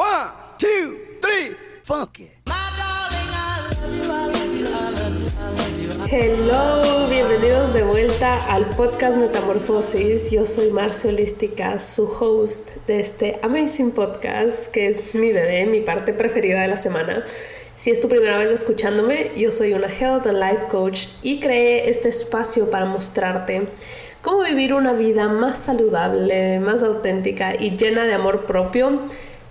One, two, three, fuck it. Hello, bienvenidos de vuelta al Podcast Metamorfosis. Yo soy Marce Holística, su host de este amazing podcast, que es mi bebé, mi parte preferida de la semana. Si es tu primera vez escuchándome, yo soy una Health and Life Coach y creé este espacio para mostrarte cómo vivir una vida más saludable, más auténtica y llena de amor propio,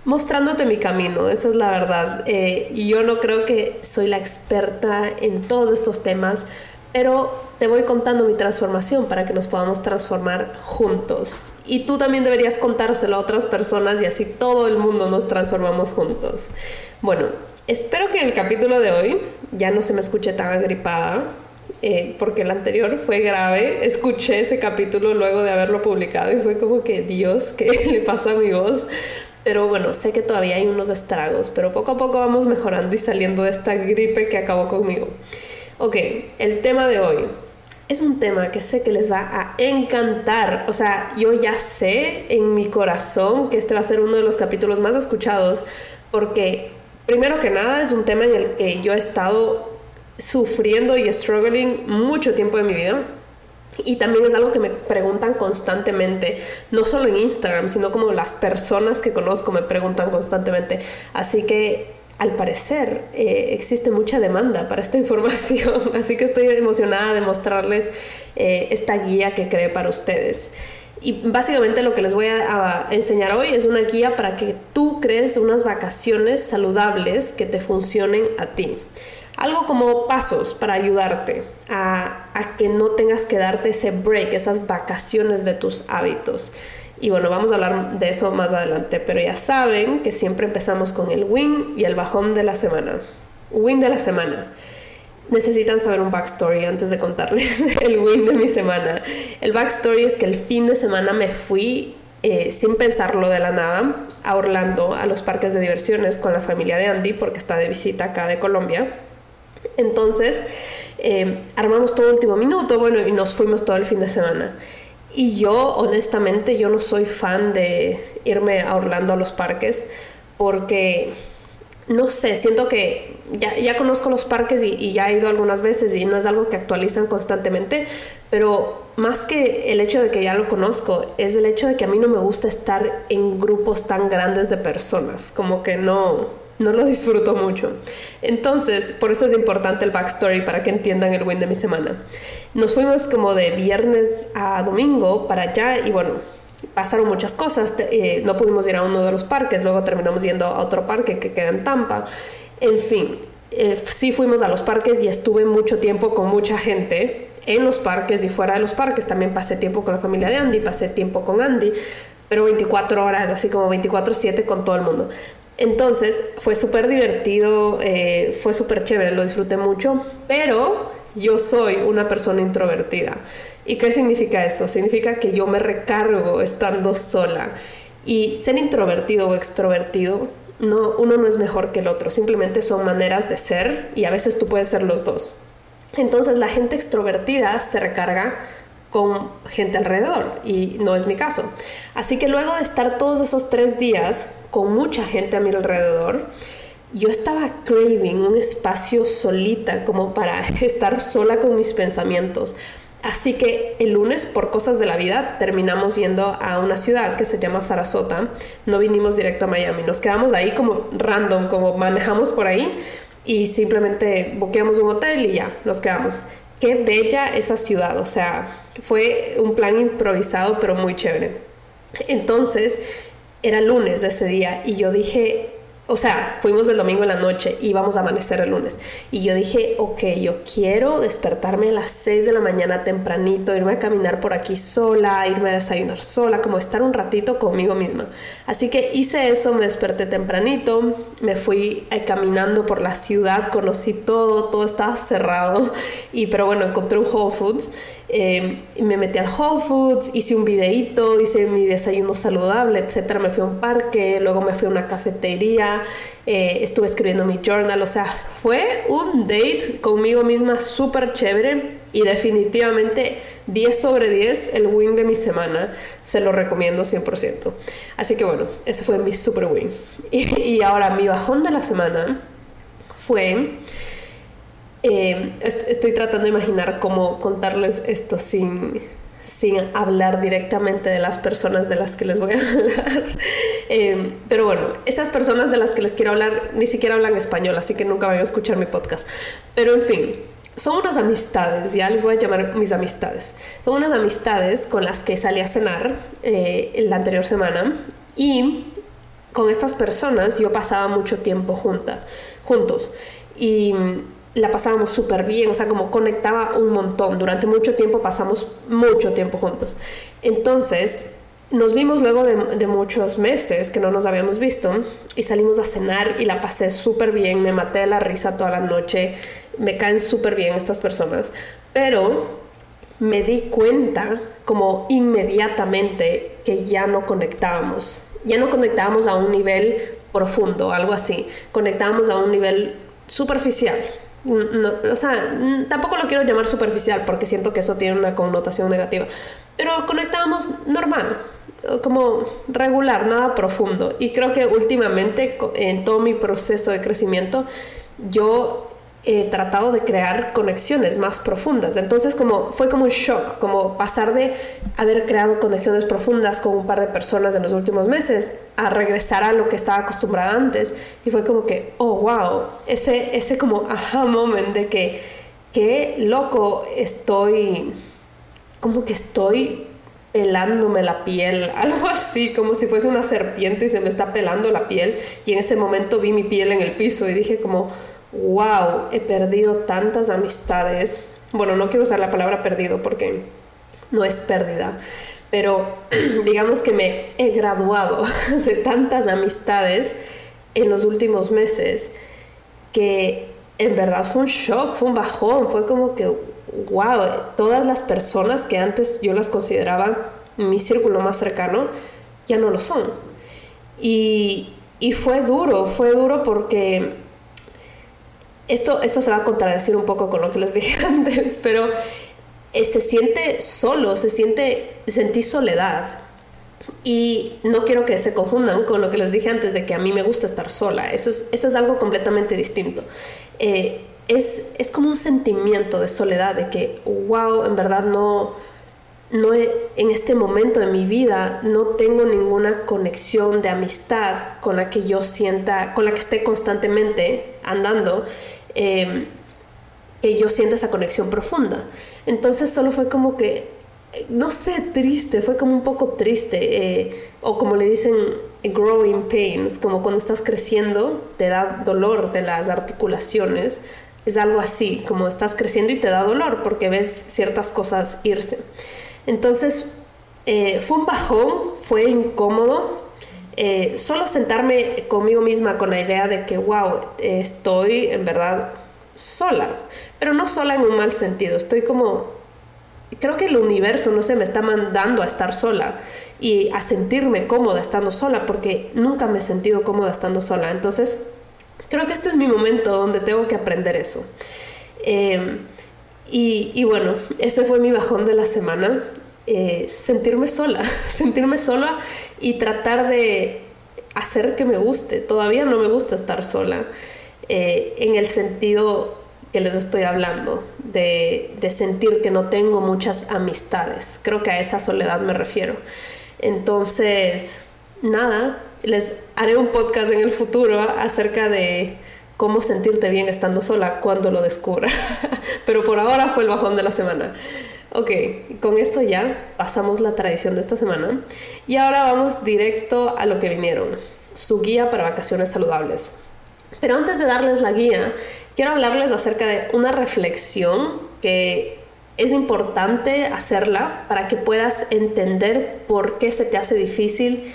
mostrándote mi camino, esa es la verdad. Y yo no creo que soy la experta en todos estos temas, pero te voy contando mi transformación para que nos podamos transformar juntos. Y tú también deberías contárselo a otras personas y así todo el mundo nos transformamos juntos. Bueno, espero que en el capítulo de hoy ya no se me escuche tan agripada, porque el anterior fue grave. Escuché ese capítulo luego de haberlo publicado y fue como que, Dios, ¿qué le pasa a mi voz? Pero bueno, sé que todavía hay unos estragos, pero poco a poco vamos mejorando y saliendo de esta gripe que acabó conmigo. Ok, el tema de hoy es un tema que sé que les va a encantar. O sea, yo ya sé en mi corazón que este va a ser uno de los capítulos más escuchados porque, primero que nada, es un tema en el que yo he estado sufriendo y struggling mucho tiempo de mi vida. Y también es algo que me preguntan constantemente, no solo en Instagram, sino como las personas que conozco me preguntan constantemente. Así que, al parecer, existe mucha demanda para esta información. Así que estoy emocionada de mostrarles esta guía que creé para ustedes. Y básicamente lo que les voy a enseñar hoy es una guía para que tú crees unas vacaciones saludables que te funcionen a ti. Algo como pasos para ayudarte a que no tengas que darte ese break, esas vacaciones de tus hábitos. Y bueno, vamos a hablar de eso más adelante, pero ya saben que siempre empezamos con el win y el bajón de la semana. Win de la semana. Necesitan saber un backstory antes de contarles el win de mi semana. El backstory es que el fin de semana me fui sin pensarlo de la nada a Orlando, a los parques de diversiones con la familia de Andy, porque está de visita acá de Colombia. Entonces, armamos todo último minuto, bueno, y nos fuimos todo el fin de semana. Y yo, honestamente, yo no soy fan de irme a Orlando a los parques porque, no sé, siento que ya conozco los parques y ya he ido algunas veces y no es algo que actualizan constantemente, pero más que el hecho de que ya lo conozco, es el hecho de que a mí no me gusta estar en grupos tan grandes de personas, como que no lo disfruto mucho. Entonces, por eso es importante el backstory para que entiendan el win de mi semana. Nos fuimos como de viernes a domingo para allá y bueno, pasaron muchas cosas. No pudimos ir a uno de los parques, luego terminamos yendo a otro parque que queda en Tampa. En fin, sí fuimos a los parques y estuve mucho tiempo con mucha gente en los parques y fuera de los parques. También pasé tiempo con la familia de Andy, pasé tiempo con Andy, pero 24 horas, así como 24/7 con todo el mundo. Entonces, fue súper divertido, fue súper chévere, lo disfruté mucho, pero yo soy una persona introvertida. ¿Y qué significa eso? Significa que yo me recargo estando sola. Y ser introvertido o extrovertido, no, uno no es mejor que el otro, simplemente son maneras de ser y a veces tú puedes ser los dos. Entonces, la gente extrovertida se recarga con gente alrededor y no es mi caso. Así que luego de estar todos esos 3 días con mucha gente a mi alrededor, yo estaba craving un espacio solita como para estar sola con mis pensamientos. Así que el lunes, por cosas de la vida, terminamos yendo a una ciudad que se llama Sarasota. No vinimos directo a Miami, nos quedamos ahí como random, como manejamos por ahí y simplemente boqueamos un hotel y ya, nos quedamos. Qué bella esa ciudad, o sea, fue un plan improvisado pero muy chévere. Entonces, era lunes de ese día y yo dije, o sea, fuimos el domingo en la noche y íbamos a amanecer el lunes. Y yo dije, ok, yo quiero despertarme a las 6 de la mañana tempranito, irme a caminar por aquí sola, irme a desayunar sola, como estar un ratito conmigo misma. Así que hice eso, me desperté tempranito, me fui caminando por la ciudad, conocí todo estaba cerrado. Pero bueno, encontré un Whole Foods, me metí al Whole Foods, hice un videíto, hice mi desayuno saludable, etcétera. Me fui a un parque, luego me fui a una cafetería. Estuve escribiendo mi journal, o sea, fue un date conmigo misma súper chévere Y definitivamente 10 sobre 10 el win de mi semana, se lo recomiendo 100%. Así que bueno, ese fue mi super win. Y ahora mi bajón de la semana fue... estoy tratando de imaginar cómo contarles esto sin hablar directamente de las personas de las que les voy a hablar. Pero bueno, esas personas de las que les quiero hablar ni siquiera hablan español, así que nunca van a escuchar mi podcast. Pero en fin, son unas amistades, ya les voy a llamar mis amistades. Son unas amistades con las que salí a cenar la anterior semana, y con estas personas yo pasaba mucho tiempo juntos. Y... la pasábamos súper bien, o sea, como conectaba un montón. Durante mucho tiempo pasamos mucho tiempo juntos. Entonces, nos vimos luego de muchos meses que no nos habíamos visto, y salimos a cenar y la pasé súper bien. Me maté de la risa toda la noche. Me caen súper bien estas personas. Pero me di cuenta como inmediatamente que ya no conectábamos. Ya no conectábamos a un nivel profundo, algo así. Conectábamos a un nivel superficial. No, o sea, tampoco lo quiero llamar superficial porque siento que eso tiene una connotación negativa, pero conectábamos normal, como regular, nada profundo. Y creo que últimamente, en todo mi proceso de crecimiento, yo he tratado de crear conexiones más profundas. Entonces fue como un shock, como pasar de haber creado conexiones profundas con un par de personas en los últimos meses a regresar a lo que estaba acostumbrada antes. Y fue como que, oh wow, ese como aha moment de que qué loco, estoy como que estoy pelándome la piel, algo así, como si fuese una serpiente y se me está pelando la piel. Y en ese momento vi mi piel en el piso y dije como, wow, he perdido tantas amistades. Bueno, no quiero usar la palabra perdido porque no es pérdida, pero digamos que me he graduado de tantas amistades en los últimos meses que en verdad fue un shock, fue un bajón, fue como que wow, todas las personas que antes yo las consideraba mi círculo más cercano ya no lo son. Y fue duro porque... Esto se va a contradecir un poco con lo que les dije antes, pero se siente solo, sentí soledad. Y no quiero que se confundan con lo que les dije antes de que a mí me gusta estar sola. Eso es algo completamente distinto. Es como un sentimiento de soledad, de que, wow, en verdad no en este momento de mi vida no tengo ninguna conexión de amistad con la que yo sienta, con la que esté constantemente andando, que yo sienta esa conexión profunda. Entonces solo fue como que, no sé, triste, fue como un poco triste, o como le dicen, growing pains, como cuando estás creciendo te da dolor de las articulaciones. Es algo así, como estás creciendo y te da dolor porque ves ciertas cosas irse. Entonces, fue un bajón, fue incómodo. Solo sentarme conmigo misma con la idea de que, wow, estoy en verdad sola. Pero no sola en un mal sentido. Estoy como... creo que el universo, no sé, me está mandando a estar sola y a sentirme cómoda estando sola, porque nunca me he sentido cómoda estando sola. Entonces, creo que este es mi momento donde tengo que aprender eso. Y bueno, ese fue mi bajón de la semana. Sentirme sola y tratar de hacer que me guste. Todavía no me gusta estar sola, en el sentido que les estoy hablando, de sentir que no tengo muchas amistades. Creo que a esa soledad me refiero. Entonces, nada, les haré un podcast en el futuro acerca de cómo sentirte bien estando sola cuando lo descubra. Pero por ahora fue el bajón de la semana. Ok, con eso ya pasamos la tradición de esta semana. Y ahora vamos directo a lo que vinieron. Su guía para vacaciones saludables. Pero antes de darles la guía, quiero hablarles acerca de una reflexión que es importante hacerla para que puedas entender por qué se te hace difícil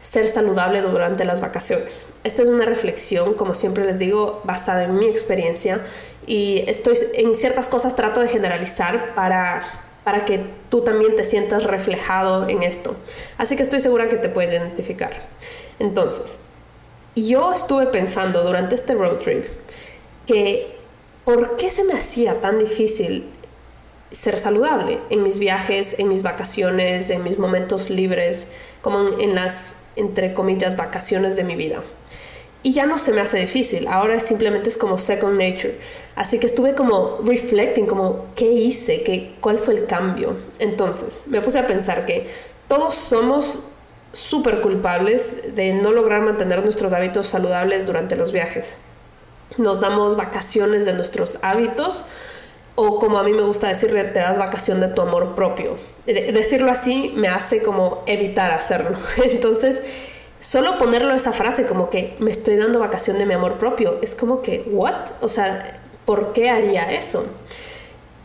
ser saludable durante las vacaciones. Esta es una reflexión, como siempre les digo, basada en mi experiencia, y en ciertas cosas trato de generalizar para que tú también te sientas reflejado en esto. Así que estoy segura que te puedes identificar. Entonces, yo estuve pensando durante este road trip que ¿por qué se me hacía tan difícil ser saludable en mis viajes, en mis vacaciones, en mis momentos libres, como en las, entre comillas, vacaciones de mi vida. Y ya no se me hace difícil, ahora simplemente es como second nature. Así que estuve como reflecting, como ¿qué hice? ¿Cuál fue el cambio? Entonces me puse a pensar que todos somos súper culpables de no lograr mantener nuestros hábitos saludables durante los viajes. Nos damos vacaciones de nuestros hábitos, o como a mí me gusta decir, te das vacación de tu amor propio. Decirlo así me hace como evitar hacerlo. Entonces, solo ponerlo esa frase como que me estoy dando vacación de mi amor propio, es como que, ¿what? O sea, ¿por qué haría eso?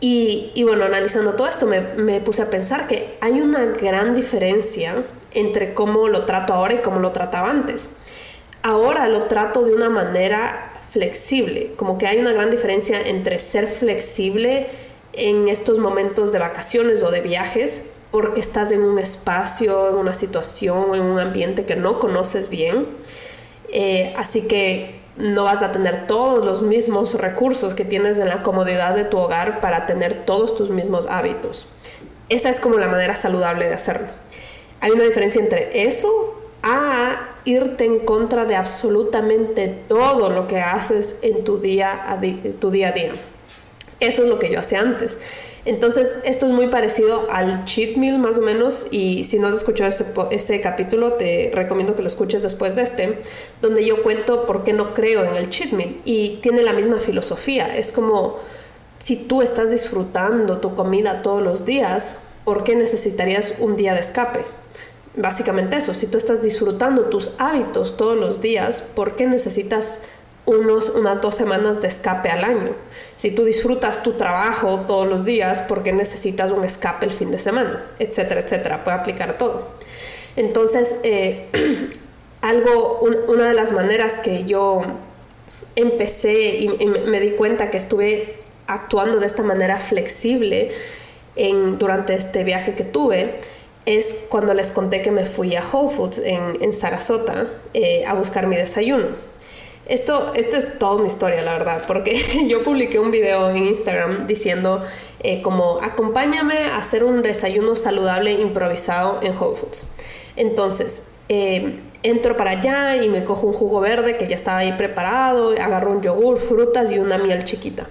Y bueno, analizando todo esto me puse a pensar que hay una gran diferencia entre cómo lo trato ahora y cómo lo trataba antes. Ahora lo trato de una manera flexible, como que hay una gran diferencia entre ser flexible en estos momentos de vacaciones o de viajes, porque estás en un espacio, en una situación, en un ambiente que no conoces bien. Así que no vas a tener todos los mismos recursos que tienes en la comodidad de tu hogar para tener todos tus mismos hábitos. Esa es como la manera saludable de hacerlo. Hay una diferencia entre eso a irte en contra de absolutamente todo lo que haces en tu día a día. Eso es lo que yo hacía antes. Entonces, esto es muy parecido al cheat meal, más o menos, y si no has escuchado ese capítulo, te recomiendo que lo escuches después de este, donde yo cuento por qué no creo en el cheat meal, y tiene la misma filosofía. Es como, si tú estás disfrutando tu comida todos los días, ¿por qué necesitarías un día de escape? Básicamente eso, si tú estás disfrutando tus hábitos todos los días, ¿por qué necesitas unas 2 semanas de escape al año? Si tú disfrutas tu trabajo todos los días, ¿por qué necesitas un escape el fin de semana? Etcétera, etcétera. Puede aplicar todo. Entonces, una de las maneras que yo empecé y me di cuenta que estuve actuando de esta manera flexible durante este viaje que tuve, es cuando les conté que me fui a Whole Foods en Sarasota a buscar mi desayuno. Esto es toda una historia, la verdad, porque yo publiqué un video en Instagram diciendo como acompáñame a hacer un desayuno saludable improvisado en Whole Foods. Entonces entro para allá y me cojo un jugo verde que ya estaba ahí preparado, agarro un yogur, frutas y una miel chiquita.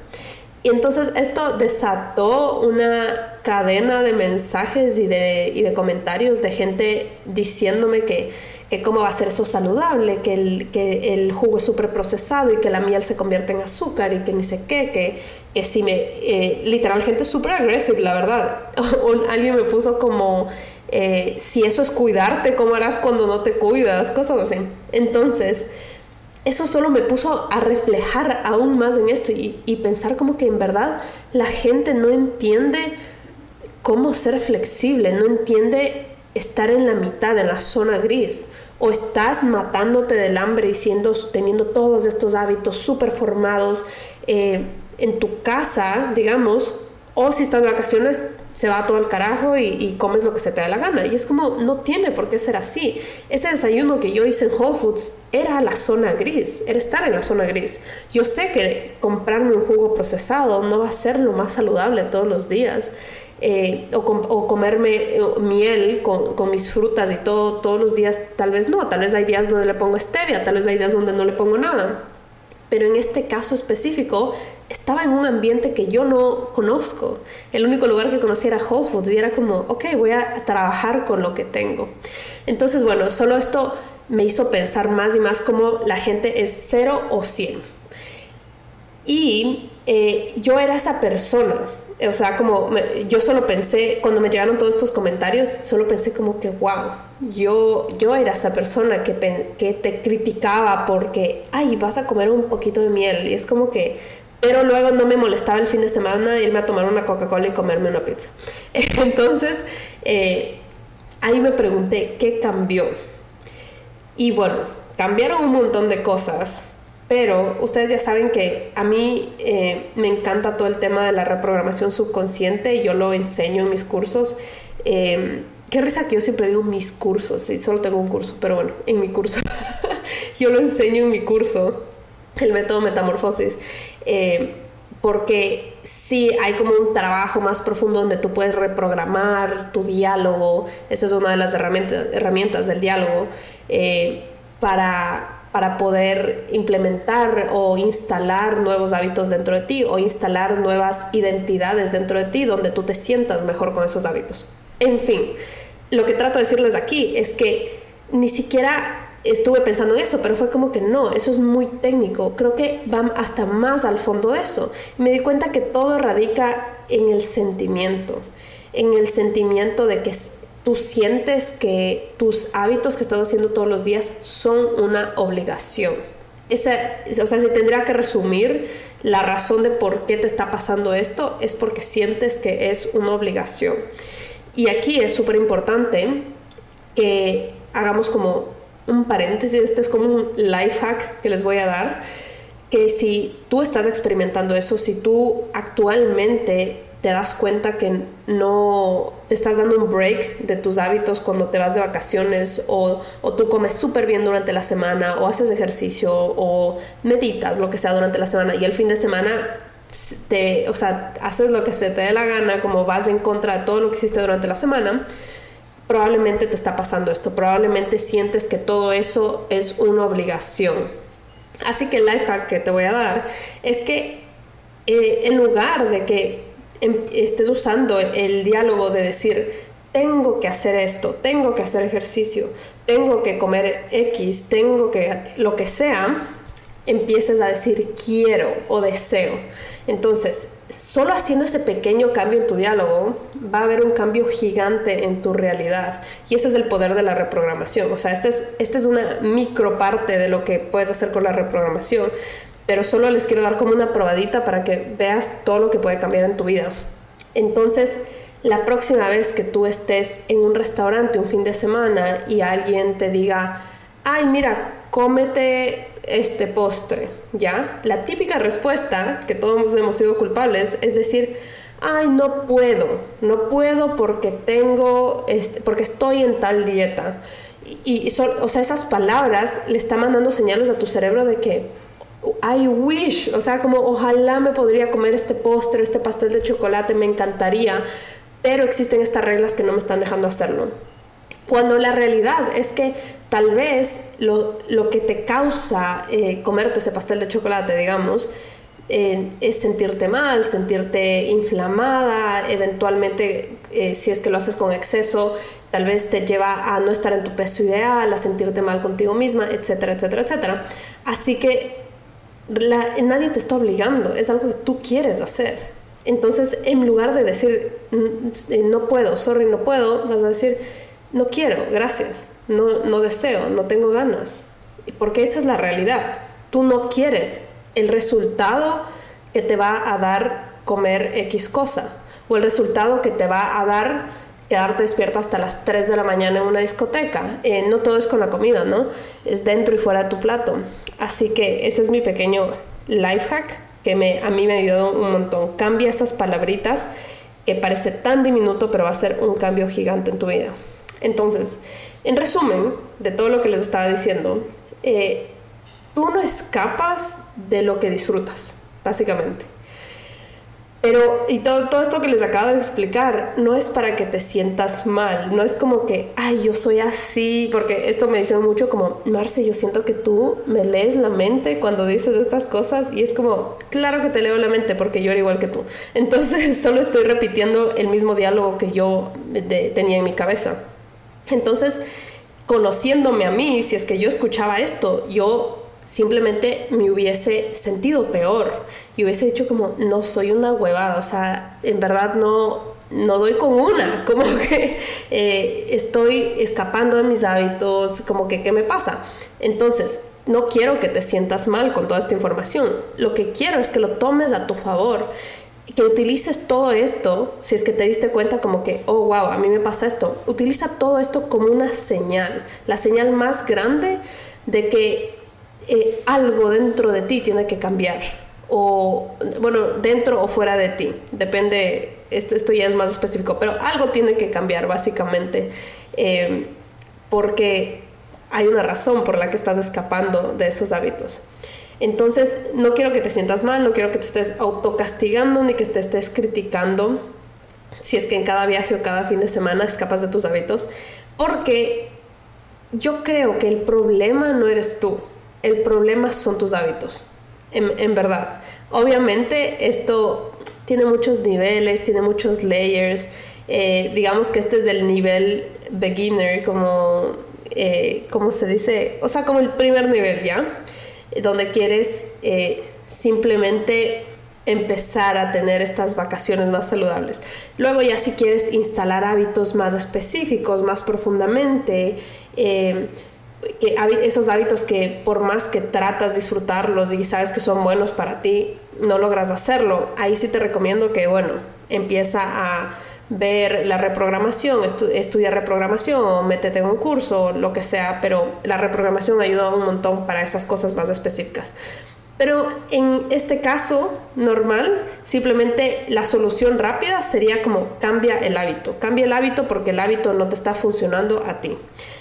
Y entonces esto desató una cadena de mensajes y de comentarios de gente diciéndome que cómo va a ser eso saludable, que el jugo es súper procesado y que la miel se convierte en azúcar y que ni sé qué, que si me... literal, gente súper agresiva, la verdad. Alguien me puso como, si eso es cuidarte, ¿cómo harás cuando no te cuidas? Cosas así. Entonces... eso solo me puso a reflejar aún más en esto y pensar como que en verdad la gente no entiende cómo ser flexible, no entiende estar en la mitad, en la zona gris. O estás matándote del hambre y teniendo todos estos hábitos súper formados en tu casa, digamos, o si estás de vacaciones, se va todo al carajo y comes lo que se te da la gana. Y es como, no tiene por qué ser así. Ese desayuno que yo hice en Whole Foods era la zona gris, era estar en la zona gris. Yo sé que comprarme un jugo procesado no va a ser lo más saludable todos los días. O comerme miel con mis frutas y todo todos los días, tal vez no. Tal vez hay días donde le pongo stevia, tal vez hay días donde no le pongo nada. Pero en este caso específico, estaba en un ambiente que yo no conozco. El único lugar que conocí era Whole Foods y era como, ok, voy a trabajar con lo que tengo. Entonces, bueno, solo esto me hizo pensar más y más cómo la gente es 0 o 100. Y yo era esa persona. O sea, yo solo pensé, cuando me llegaron todos estos comentarios, solo pensé como que, wow, yo era esa persona que te criticaba porque, ay, vas a comer un poquito de miel. Y es como que, pero luego no me molestaba el fin de semana irme a tomar una Coca-Cola y comerme una pizza. Entonces, ahí me pregunté, ¿qué cambió? Y bueno, cambiaron un montón de cosas. Pero ustedes ya saben que a mí me encanta todo el tema de la reprogramación subconsciente. Yo lo enseño en mis cursos. Qué risa que yo siempre digo mis cursos. Sí, solo tengo un curso, pero bueno, en mi curso. Yo lo enseño en mi curso, el método Metamorfosis. Porque sí hay como un trabajo más profundo donde tú puedes reprogramar tu diálogo. Esa es una de las herramientas del diálogo para poder implementar o instalar nuevos hábitos dentro de ti o instalar nuevas identidades dentro de ti donde tú te sientas mejor con esos hábitos. En fin, lo que trato de decirles aquí es que ni siquiera estuve pensando en eso, pero fue como que no, eso es muy técnico. Creo que van hasta más al fondo de eso. Me di cuenta que todo radica en el sentimiento de que tú sientes que tus hábitos que estás haciendo todos los días son una obligación. Si tendría que resumir la razón de por qué te está pasando esto, es porque sientes que es una obligación. Y aquí es súper importante que hagamos como un paréntesis. Este es como un life hack que les voy a dar, que si tú estás experimentando eso, si tú actualmente te das cuenta que no te estás dando un break de tus hábitos cuando te vas de vacaciones o tú comes súper bien durante la semana o haces ejercicio o meditas, lo que sea durante la semana, y el fin de semana haces lo que se te dé la gana, como vas en contra de todo lo que hiciste durante la semana, probablemente te está pasando esto, probablemente sientes que todo eso es una obligación. Así que el life hack que te voy a dar es que en lugar de que estés usando el diálogo de decir, tengo que hacer esto, tengo que hacer ejercicio, tengo que comer X, tengo que lo que sea, empieces a decir quiero o deseo. Entonces, solo haciendo ese pequeño cambio en tu diálogo, va a haber un cambio gigante en tu realidad. Y ese es el poder de la reprogramación. O sea, esta es una micro parte de lo que puedes hacer con la reprogramación. Pero solo les quiero dar como una probadita para que veas todo lo que puede cambiar en tu vida. Entonces, la próxima vez que tú estés en un restaurante un fin de semana y alguien te diga, ay, mira, cómete este postre, ¿ya? La típica respuesta, que todos hemos sido culpables, es decir, ay, no puedo porque porque estoy en tal dieta. Y esas palabras le están mandando señales a tu cerebro de que I wish, o sea, como ojalá me podría comer este postre, este pastel de chocolate, me encantaría, pero existen estas reglas que no me están dejando hacerlo. Cuando la realidad es que tal vez lo que te causa comerte ese pastel de chocolate, digamos, es sentirte mal, sentirte inflamada, eventualmente si es que lo haces con exceso, tal vez te lleva a no estar en tu peso ideal, a sentirte mal contigo misma, etcétera, etcétera, etcétera. Así que nadie te está obligando, es algo que tú quieres hacer. Entonces, en lugar de decir no puedo, vas a decir no quiero, gracias, no deseo, no tengo ganas, porque esa es la realidad. Tú no quieres el resultado que te va a dar comer X cosa, o el resultado que te va a dar quedarte despierta hasta las 3 de la mañana en una discoteca. No todo es con la comida, ¿no? Es dentro y fuera de tu plato. Así que ese es mi pequeño life hack que a mí me ayudó un montón. Cambia esas palabritas que parece tan diminuto, pero va a ser un cambio gigante en tu vida. Entonces, en resumen de todo lo que les estaba diciendo, tú no escapas de lo que disfrutas, básicamente. Pero, y todo esto que les acabo de explicar, no es para que te sientas mal, no es como que, ay, yo soy así, porque esto me dicen mucho como, Marce, yo siento que tú me lees la mente cuando dices estas cosas, y es como, claro que te leo la mente, porque yo era igual que tú. Entonces, solo estoy repitiendo el mismo diálogo que yo tenía en mi cabeza. Entonces, conociéndome a mí, si es que yo escuchaba esto, yo simplemente me hubiese sentido peor y hubiese dicho como, no, soy una huevada, o sea, en verdad no doy con una, como que estoy escapando de mis hábitos, como que ¿qué me pasa? Entonces, no quiero que te sientas mal con toda esta información. Lo que quiero es que lo tomes a tu favor, que utilices todo esto, si es que te diste cuenta como que, oh, wow, a mí me pasa esto. Utiliza todo esto como una señal, la señal más grande de que algo dentro de ti tiene que cambiar, o bueno, dentro o fuera de ti, depende, esto ya es más específico, pero algo tiene que cambiar básicamente, porque hay una razón por la que estás escapando de esos hábitos. Entonces, no quiero que te sientas mal, no quiero que te estés autocastigando ni que te estés criticando si es que en cada viaje o cada fin de semana escapas de tus hábitos, porque yo creo que el problema no eres tú, el problema son tus hábitos, en verdad. Obviamente esto tiene muchos niveles, tiene muchos layers, digamos que este es del nivel beginner, como, como se dice, o sea, como el primer nivel, ¿ya? Donde quieres simplemente empezar a tener estas vacaciones más saludables. Luego ya si quieres instalar hábitos más específicos, más profundamente, que esos hábitos que por más que tratas disfrutarlos y sabes que son buenos para ti, no logras hacerlo. Ahí sí te recomiendo que, bueno, empieza a ver la reprogramación, estudia reprogramación o métete en un curso o lo que sea, pero la reprogramación ayuda un montón para esas cosas más específicas. Pero en este caso normal, simplemente la solución rápida sería como cambia el hábito porque el hábito no te está funcionando a ti.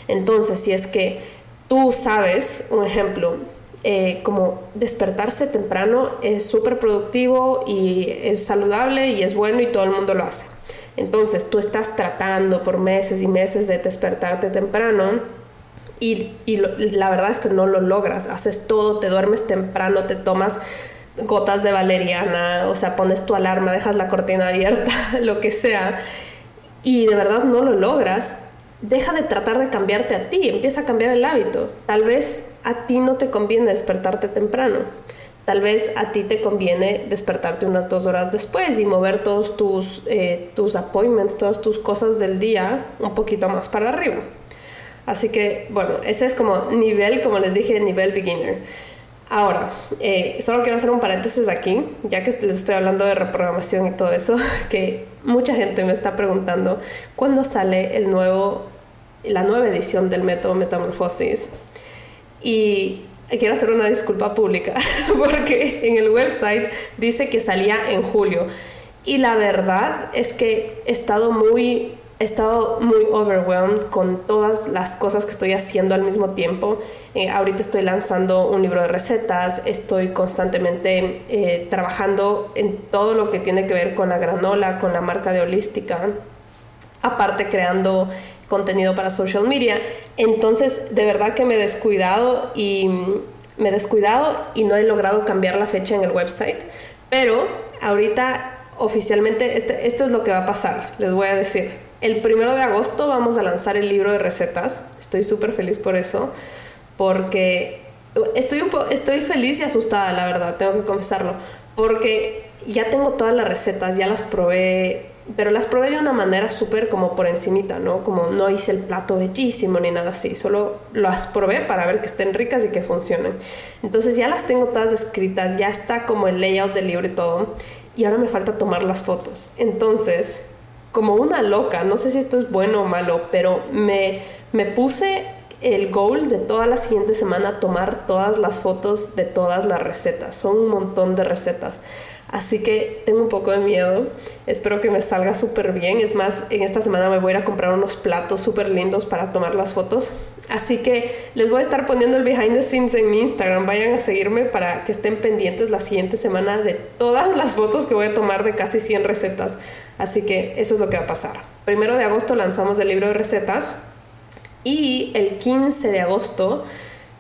Entonces, si es que tú sabes, un ejemplo, como despertarse temprano es súper productivo y es saludable y es bueno y todo el mundo lo hace. Entonces tú estás tratando por meses y meses de despertarte temprano y la verdad es que no lo logras. Haces todo, te duermes temprano, te tomas gotas de valeriana, o sea, pones tu alarma, dejas la cortina abierta, lo que sea, y de verdad no lo logras. Deja de tratar de cambiarte a ti, empieza a cambiar el hábito. Tal vez a ti no te conviene despertarte temprano. Tal vez a ti te conviene despertarte unas 2 horas después y mover todos tus appointments, todas tus cosas del día un poquito más para arriba. Así que, bueno, ese es como nivel, como les dije, nivel beginner. Ahora, solo quiero hacer un paréntesis aquí, ya que les estoy hablando de reprogramación y todo eso, que mucha gente me está preguntando cuándo sale la nueva edición del método Metamorfosis. Y quiero hacer una disculpa pública porque en el website dice que salía en julio y la verdad es que he estado muy overwhelmed con todas las cosas que estoy haciendo al mismo tiempo. Ahorita estoy lanzando un libro de recetas, estoy constantemente trabajando en todo lo que tiene que ver con la granola, con la marca de Holística, aparte creando contenido para social media. Entonces, de verdad que me he descuidado y no he logrado cambiar la fecha en el website. Pero ahorita oficialmente esto es lo que va a pasar. Les voy a decir, el 1 de agosto vamos a lanzar el libro de recetas. Estoy súper feliz por eso, porque estoy feliz y asustada, la verdad, tengo que confesarlo, porque ya tengo todas las recetas, ya las probé, pero las probé de una manera súper como por encimita, ¿no? Como no hice el plato bellísimo ni nada así, solo las probé para ver que estén ricas y que funcionen. Entonces ya las tengo todas escritas, ya está como el layout del libro y todo, y ahora me falta tomar las fotos. Entonces, como una loca, no sé si esto es bueno o malo, pero me puse el goal de toda la siguiente semana tomar todas las fotos de todas las recetas. Son un montón de recetas. Así que tengo un poco de miedo. Espero que me salga súper bien. Es más, en esta semana me voy a ir a comprar unos platos súper lindos para tomar las fotos. Así que les voy a estar poniendo el behind the scenes en mi Instagram. Vayan a seguirme para que estén pendientes la siguiente semana de todas las fotos que voy a tomar de casi 100 recetas. Así que eso es lo que va a pasar. 1 de agosto lanzamos el libro de recetas. Y el 15 de agosto...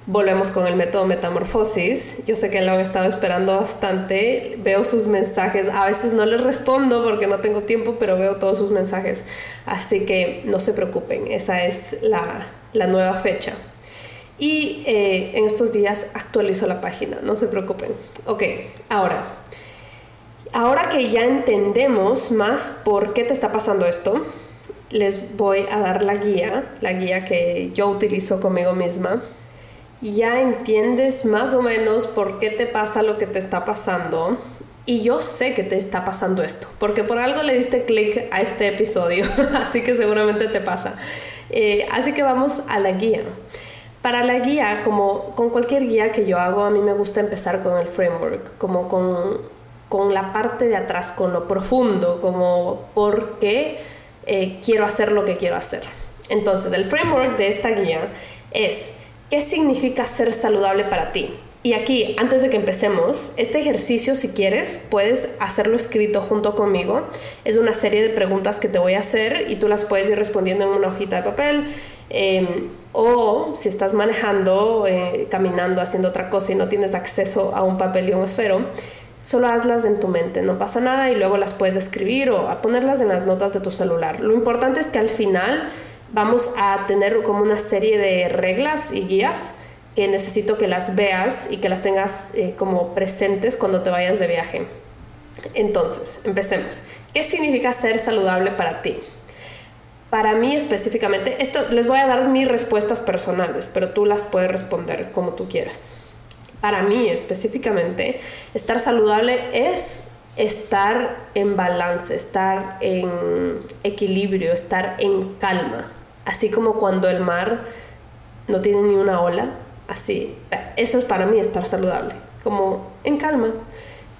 volvemos con el método Metamorfosis. Yo sé que lo han estado esperando bastante. Veo sus mensajes. A veces no les respondo porque no tengo tiempo, pero veo todos sus mensajes. Así que no se preocupen. Esa es la nueva fecha. Y en estos días actualizo la página. No se preocupen. Ok, ahora que ya entendemos más por qué te está pasando esto, les voy a dar la guía que yo utilizo conmigo misma. Ya entiendes más o menos por qué te pasa lo que te está pasando. Y yo sé que te está pasando esto, porque por algo le diste clic a este episodio. Así que seguramente te pasa. Así que vamos a la guía. Para la guía, como con cualquier guía que yo hago, a mí me gusta empezar con el framework. Como con la parte de atrás, con lo profundo. Como por qué quiero hacer lo que quiero hacer. Entonces, el framework de esta guía es... ¿qué significa ser saludable para ti? Y aquí, antes de que empecemos, este ejercicio, si quieres, puedes hacerlo escrito junto conmigo. Es una serie de preguntas que te voy a hacer y tú las puedes ir respondiendo en una hojita de papel. O si estás manejando, caminando, haciendo otra cosa y no tienes acceso a un papel y un esfero, solo hazlas en tu mente, no pasa nada, y luego las puedes escribir o a ponerlas en las notas de tu celular. Lo importante es que al final vamos a tener como una serie de reglas y guías que necesito que las veas y que las tengas como presentes cuando te vayas de viaje. Entonces, empecemos. ¿Qué significa ser saludable para ti? Para mí específicamente, esto les voy a dar mis respuestas personales, pero tú las puedes responder como tú quieras. Para mí específicamente, estar saludable es estar en balance, estar en equilibrio, estar en calma. Así como cuando el mar no tiene ni una ola, así. Eso es para mí estar saludable, como en calma.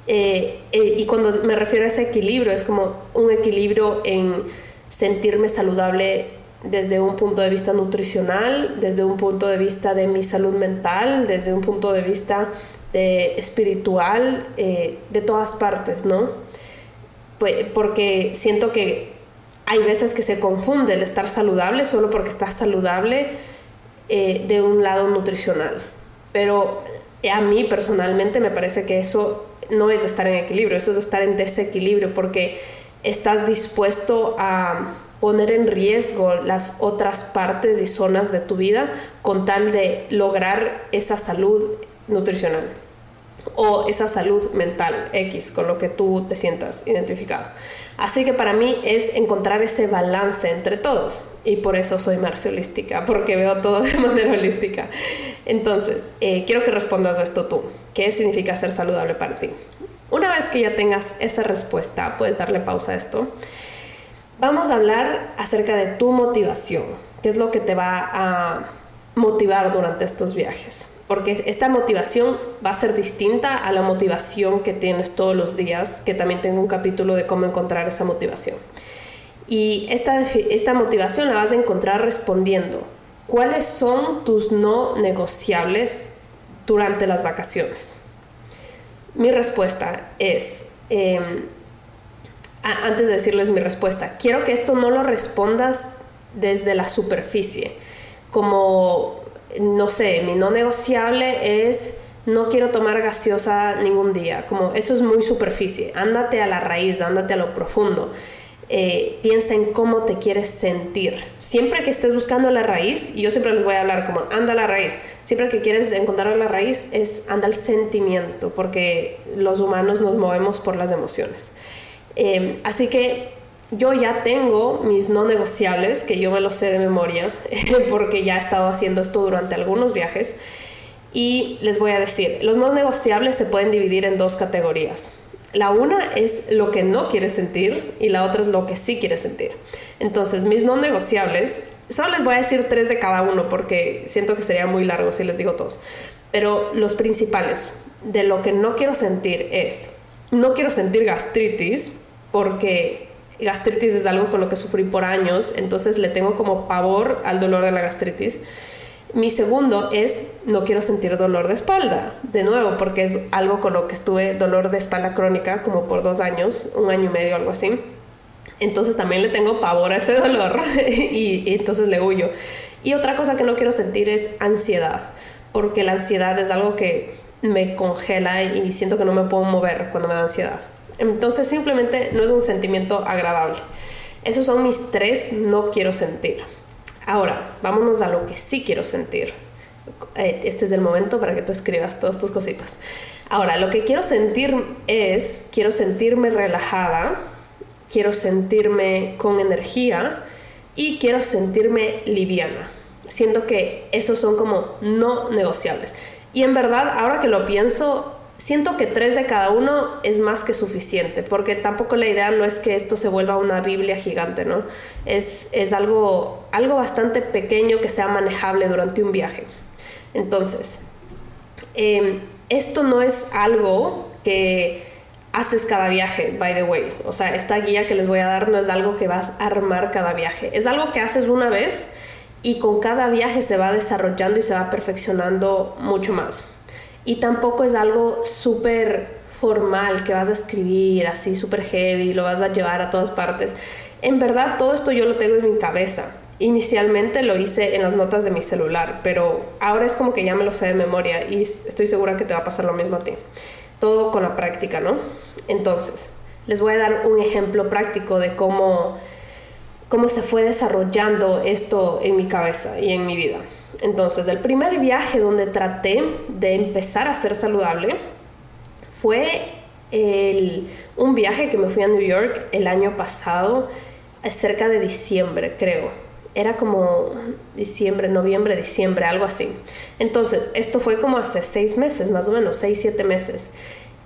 Y cuando me refiero a ese equilibrio, es como un equilibrio en sentirme saludable desde un punto de vista nutricional, desde un punto de vista de mi salud mental, desde un punto de vista de espiritual, de todas partes, ¿no? Pues porque siento que hay veces que se confunde el estar saludable solo porque estás saludable de un lado nutricional. Pero a mí personalmente me parece que eso no es estar en equilibrio, eso es estar en desequilibrio, porque estás dispuesto a poner en riesgo las otras partes y zonas de tu vida con tal de lograr esa salud nutricional o esa salud mental X, con lo que tú te sientas identificado. Así que para mí es encontrar ese balance entre todos, y por eso soy Marce Holística, porque veo todo de manera holística. Entonces, quiero que respondas a esto tú. ¿Qué significa ser saludable para ti? Una vez que ya tengas esa respuesta, puedes darle pausa a esto. Vamos a hablar acerca de tu motivación. ¿Qué es lo que te va a motivar durante estos viajes? Porque esta motivación va a ser distinta a la motivación que tienes todos los días, que también tengo un capítulo de cómo encontrar esa motivación. Y esta motivación la vas a encontrar respondiendo: ¿cuáles son tus no negociables durante las vacaciones? Mi respuesta es, antes de decirles mi respuesta, quiero que esto no lo respondas desde la superficie. Como, no sé, mi no negociable es no quiero tomar gaseosa ningún día. Como eso es muy superficie. Ándate a la raíz, ándate a lo profundo. Piensa en cómo te quieres sentir. Siempre que estés buscando la raíz, y yo siempre les voy a hablar como anda a la raíz, siempre que quieres encontrar la raíz es anda al sentimiento, porque los humanos nos movemos por las emociones. Así que yo ya tengo mis no negociables, que yo me los sé de memoria, porque ya he estado haciendo esto durante algunos viajes, y les voy a decir, los no negociables se pueden dividir en dos categorías. La una es lo que no quieres sentir y la otra es lo que sí quieres sentir. Entonces, mis no negociables, solo les voy a decir 3 de cada uno porque siento que sería muy largo si les digo todos. Pero los principales de lo que no quiero sentir es, no quiero sentir gastritis, porque gastritis es algo con lo que sufrí por años, entonces le tengo como pavor al dolor de la gastritis. Mi segundo es, no quiero sentir dolor de espalda, de nuevo, porque es algo con lo que estuve dolor de espalda crónica como por 2 años, 1 año y medio, algo así. Entonces también le tengo pavor a ese dolor y entonces le huyo. Y otra cosa que no quiero sentir es ansiedad, porque la ansiedad es algo que me congela y siento que no me puedo mover cuando me da ansiedad. Entonces simplemente no es un sentimiento agradable. Esos son mis 3 no quiero sentir. Ahora, vámonos a lo que sí quiero sentir. Este es el momento para que tú escribas todas tus cositas. Ahora, lo que quiero sentir es, quiero sentirme relajada, quiero sentirme con energía y quiero sentirme liviana. Siento que esos son como no negociables. Y en verdad, ahora que lo pienso, siento que 3 de cada uno es más que suficiente, porque tampoco la idea no es que esto se vuelva una Biblia gigante, ¿no? Es algo bastante pequeño que sea manejable durante un viaje. Entonces, esto no es algo que haces cada viaje, by the way. O sea, esta guía que les voy a dar no es algo que vas a armar cada viaje. Es algo que haces una vez y con cada viaje se va desarrollando y se va perfeccionando mucho más. y tampoco es algo súper formal que vas a escribir así súper heavy, lo vas a llevar a todas partes. En verdad, todo esto yo lo tengo en mi cabeza. Inicialmente lo hice en las notas de mi celular, pero ahora es como que ya me lo sé de memoria y estoy segura que te va a pasar lo mismo a ti. Todo con la práctica, ¿no? Entonces, les voy a dar un ejemplo práctico de cómo se fue desarrollando esto en mi cabeza y en mi vida. Entonces, el primer viaje donde traté de empezar a ser saludable fue un viaje que me fui a New York el año pasado, cerca de diciembre, creo. Era como diciembre, noviembre, diciembre, algo así. Entonces, esto fue como hace 6 meses, más o menos, 6-7 meses.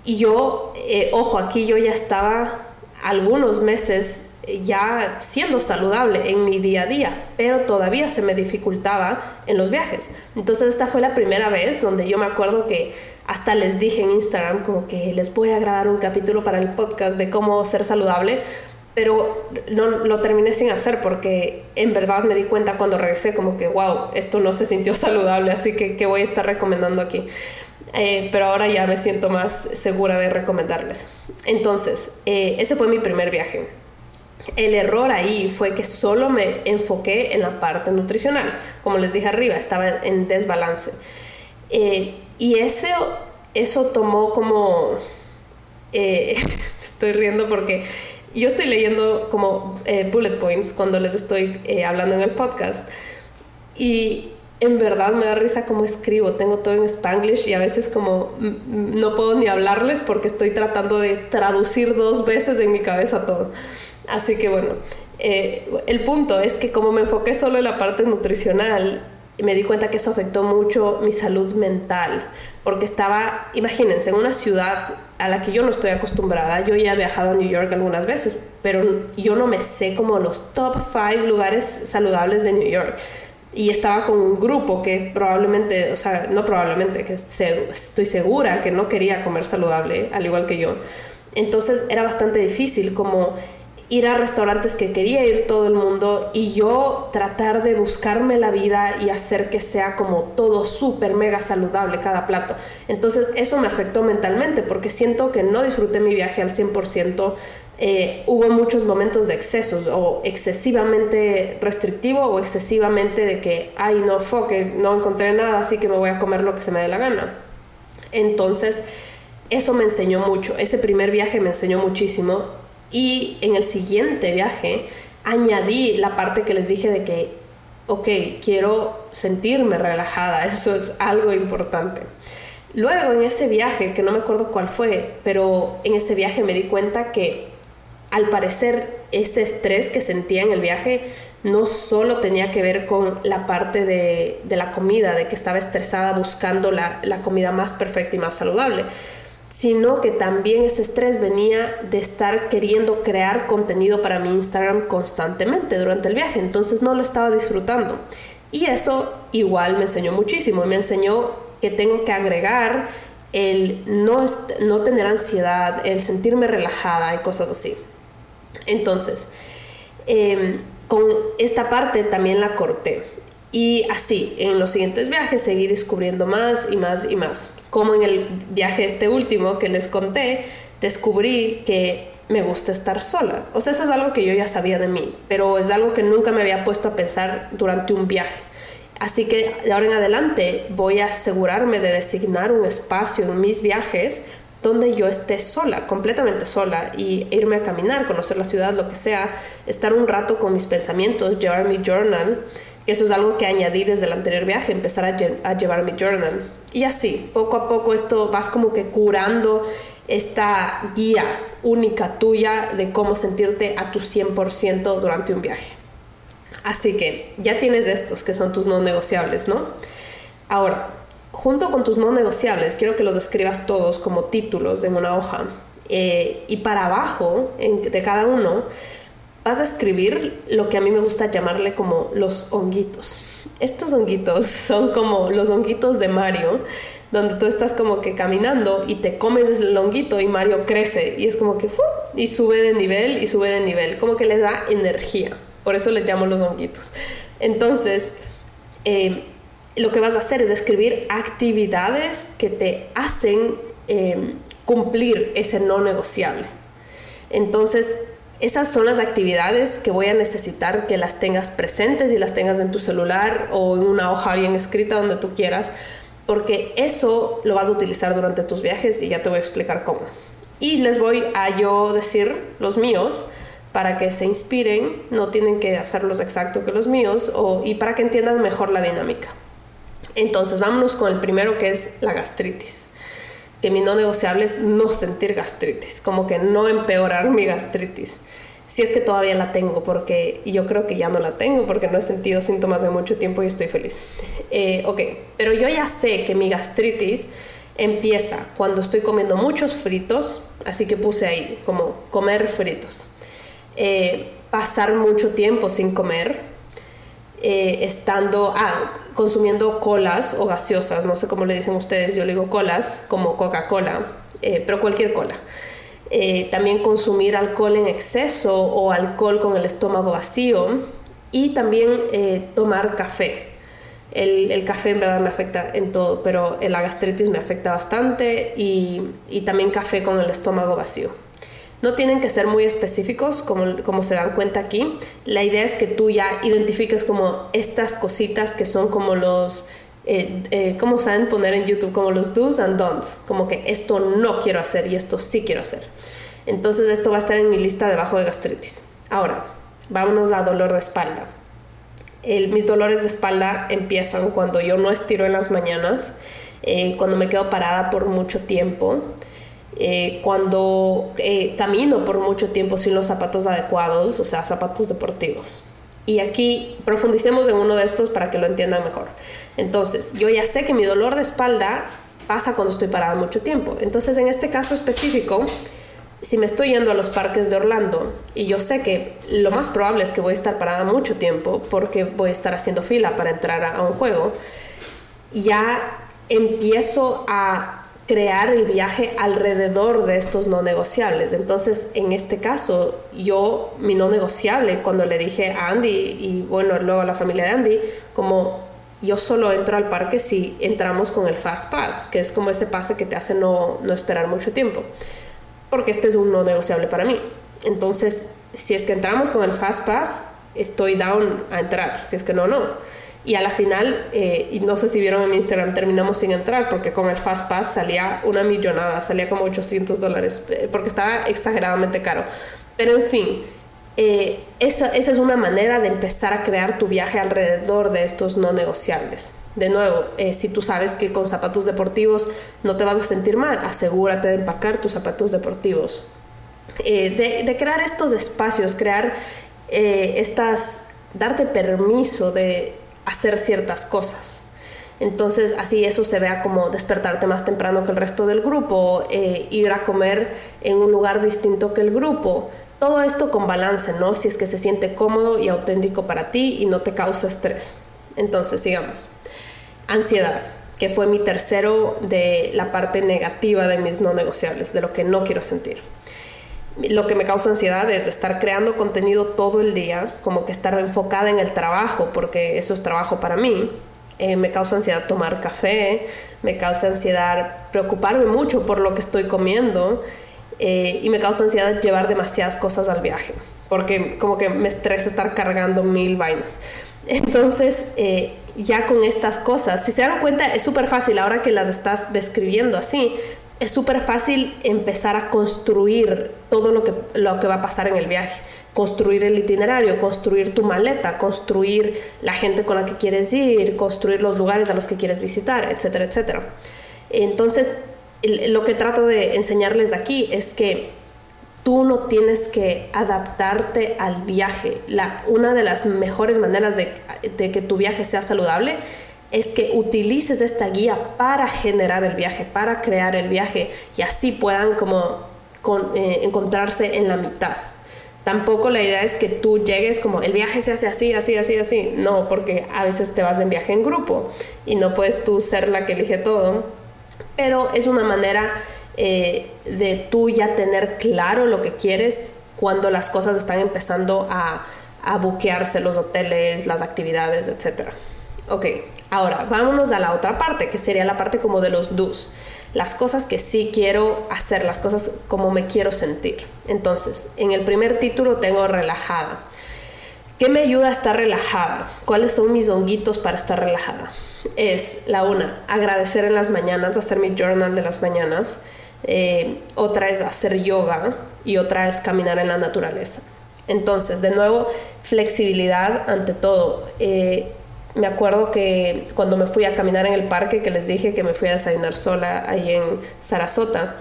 Y yo, ojo, aquí yo ya estaba algunos meses ya siendo saludable en mi día a día, pero todavía se me dificultaba en los viajes. Entonces, esta fue la primera vez donde yo me acuerdo que hasta les dije en Instagram como que les voy a grabar un capítulo para el podcast de cómo ser saludable, pero no lo terminé sin hacer porque en verdad me di cuenta cuando regresé como que wow, esto no se sintió saludable, así que ¿qué voy a estar recomendando aquí? Pero ahora ya me siento más segura de recomendarles. Entonces, ese fue mi primer viaje. El error ahí fue que solo me enfoqué en la parte nutricional. Como les dije arriba, estaba en desbalance. Y eso tomó como... estoy riendo porque... yo estoy leyendo como bullet points cuando les estoy hablando en el podcast. Y en verdad me da risa cómo escribo. Tengo todo en Spanglish y a veces como no puedo ni hablarles porque estoy tratando de traducir 2 veces en mi cabeza todo. Así que bueno, el punto es que como me enfoqué solo en la parte nutricional, me di cuenta que eso afectó mucho mi salud mental, porque estaba, imagínense, en una ciudad a la que yo no estoy acostumbrada. Yo ya he viajado a New York algunas veces, pero yo no me sé como los top 5 lugares saludables de New York. Y estaba con un grupo que probablemente, o sea, no probablemente, que estoy segura que no quería comer saludable, al igual que yo. Entonces era bastante difícil como... ir a restaurantes que quería ir todo el mundo y yo tratar de buscarme la vida y hacer que sea como todo súper mega saludable cada plato. Entonces eso me afectó mentalmente porque siento que no disfruté mi viaje al 100%. Hubo muchos momentos de excesos o excesivamente restrictivo o excesivamente de que ay no, no encontré nada, así que me voy a comer lo que se me dé la gana. Entonces eso me enseñó mucho. Ese primer viaje me enseñó muchísimo. Y en el siguiente viaje añadí la parte que les dije de que, ok, quiero sentirme relajada, eso es algo importante. Luego en ese viaje, que no me acuerdo cuál fue, pero en ese viaje me di cuenta que al parecer ese estrés que sentía en el viaje no solo tenía que ver con la parte de la comida, de que estaba estresada buscando la comida más perfecta y más saludable, sino que también ese estrés venía de estar queriendo crear contenido para mi Instagram constantemente durante el viaje. Entonces no lo estaba disfrutando. Y eso igual me enseñó muchísimo. Me enseñó que tengo que agregar el no tener ansiedad, el sentirme relajada y cosas así. Entonces, con esta parte también la corté. Y así, en los siguientes viajes seguí descubriendo más y más y más. Como en el viaje este último que les conté, descubrí que me gusta estar sola. O sea, eso es algo que yo ya sabía de mí, pero es algo que nunca me había puesto a pensar durante un viaje. Así que de ahora en adelante voy a asegurarme de designar un espacio en mis viajes donde yo esté sola, completamente sola, y irme a caminar, conocer la ciudad, lo que sea, estar un rato con mis pensamientos, llevar mi journal. Eso es algo que añadí desde el anterior viaje, empezar a llevar mi journal. Y así, poco a poco esto vas como que curando esta guía única tuya de cómo sentirte a tu 100% durante un viaje. Así que ya tienes estos que son tus no negociables, ¿no? Ahora, junto con tus no negociables, quiero que los escribas todos como títulos en una hoja. Y para abajo de cada uno vas a escribir lo que a mí me gusta llamarle como los honguitos. Estos honguitos son como los honguitos de Mario, donde tú estás como que caminando y te comes el honguito y Mario crece. Y es como que y sube de nivel y sube de nivel. Como que le da energía. Por eso les llamo los honguitos. Entonces, lo que vas a hacer es escribir actividades que te hacen cumplir ese no negociable. Entonces, esas son las actividades que voy a necesitar que las tengas presentes y las tengas en tu celular o en una hoja bien escrita donde tú quieras, porque eso lo vas a utilizar durante tus viajes y ya te voy a explicar cómo. Y les voy a yo decir los míos para que se inspiren, no tienen que hacerlos exacto que los míos y para que entiendan mejor la dinámica. Entonces, vámonos con el primero, que es la gastritis. Que mi no negociable es no sentir gastritis, como que no empeorar mi gastritis. Si es que todavía la tengo, porque yo creo que ya no la tengo, porque no he sentido síntomas de mucho tiempo y estoy feliz. Ok, pero yo ya sé que mi gastritis empieza cuando estoy comiendo muchos fritos, así que puse ahí como comer fritos. Pasar mucho tiempo sin comer, consumiendo colas o gaseosas, no sé cómo le dicen ustedes, yo le digo colas, como Coca-Cola, pero cualquier cola. También consumir alcohol en exceso o alcohol con el estómago vacío, y también tomar café. El café en verdad me afecta en todo, pero la gastritis me afecta bastante, y también café con el estómago vacío. No tienen que ser muy específicos, como se dan cuenta aquí. La idea es que tú ya identifiques como estas cositas que son como los... ¿cómo saben poner en YouTube? Como los do's and don'ts. Como que esto no quiero hacer y esto sí quiero hacer. Entonces esto va a estar en mi lista debajo de gastritis. Ahora, vámonos a dolor de espalda. Mis dolores de espalda empiezan cuando yo no estiro en las mañanas, cuando me quedo parada por mucho tiempo, cuando camino por mucho tiempo sin los zapatos adecuados, o sea, zapatos deportivos. Y aquí profundicemos en uno de estos para que lo entiendan mejor. Entonces, yo ya sé que mi dolor de espalda pasa cuando estoy parada mucho tiempo. Entonces, en este caso específico, si me estoy yendo a los parques de Orlando y yo sé que lo más probable es que voy a estar parada mucho tiempo porque voy a estar haciendo fila para entrar a un juego, ya empiezo a crear el viaje alrededor de estos no negociables. Entonces, en este caso, mi no negociable, cuando le dije a Andy, y bueno, luego a la familia de Andy, como yo solo entro al parque si entramos con el Fast Pass, que es como ese pase que te hace no esperar mucho tiempo, porque este es un no negociable para mí. Entonces, si es que entramos con el Fast Pass, estoy down a entrar, si es que no. Y a la final, y no sé si vieron en mi Instagram, terminamos sin entrar porque con el Fast Pass salía una millonada, salía como $800, porque estaba exageradamente caro. Pero en fin, esa es una manera de empezar a crear tu viaje alrededor de estos no negociables. De nuevo, si tú sabes que con zapatos deportivos no te vas a sentir mal, asegúrate de empacar tus zapatos deportivos. De crear estos espacios, darte permiso de hacer ciertas cosas. Entonces, así eso se vea como despertarte más temprano que el resto del grupo, ir a comer en un lugar distinto que el grupo. Todo esto con balance, ¿no? Si es que se siente cómodo y auténtico para ti y no te causa estrés. Entonces, sigamos. Ansiedad, que fue mi tercero de la parte negativa de mis no negociables, de lo que no quiero sentir. Lo que me causa ansiedad es estar creando contenido todo el día, como que estar enfocada en el trabajo, porque eso es trabajo para mí. Me causa ansiedad tomar café, me causa ansiedad preocuparme mucho por lo que estoy comiendo, y me causa ansiedad llevar demasiadas cosas al viaje, porque como que me estresa estar cargando 1000 vainas. Entonces, ya con estas cosas, si se dan cuenta, es súper fácil ahora que las estás describiendo así. Es súper fácil empezar a construir todo lo que va a pasar en el viaje. Construir el itinerario, construir tu maleta, construir la gente con la que quieres ir, construir los lugares a los que quieres visitar, etcétera, etcétera. Entonces, lo que trato de enseñarles aquí es que tú no tienes que adaptarte al viaje. Una de las mejores maneras de que tu viaje sea saludable es que utilices esta guía para generar el viaje, para crear el viaje, y así puedan como encontrarse en la mitad. Tampoco la idea es que tú llegues como el viaje se hace así, así, así, así. No, porque a veces te vas en viaje en grupo y no puedes tú ser la que elige todo. Pero es una manera de tú ya tener claro lo que quieres cuando las cosas están empezando a buquearse, los hoteles, las actividades, etc. Ok, ahora vámonos a la otra parte, que sería la parte como de los do's, las cosas que sí quiero hacer, las cosas como me quiero sentir. Entonces, en el primer título tengo relajada. ¿Qué me ayuda a estar relajada? ¿Cuáles son mis honguitos para estar relajada? Es la una, agradecer en las mañanas, hacer mi journal de las mañanas. Otra es hacer yoga y otra es caminar en la naturaleza. Entonces, de nuevo, flexibilidad ante todo. Me acuerdo que cuando me fui a caminar en el parque, que les dije que me fui a desayunar sola ahí en Sarasota,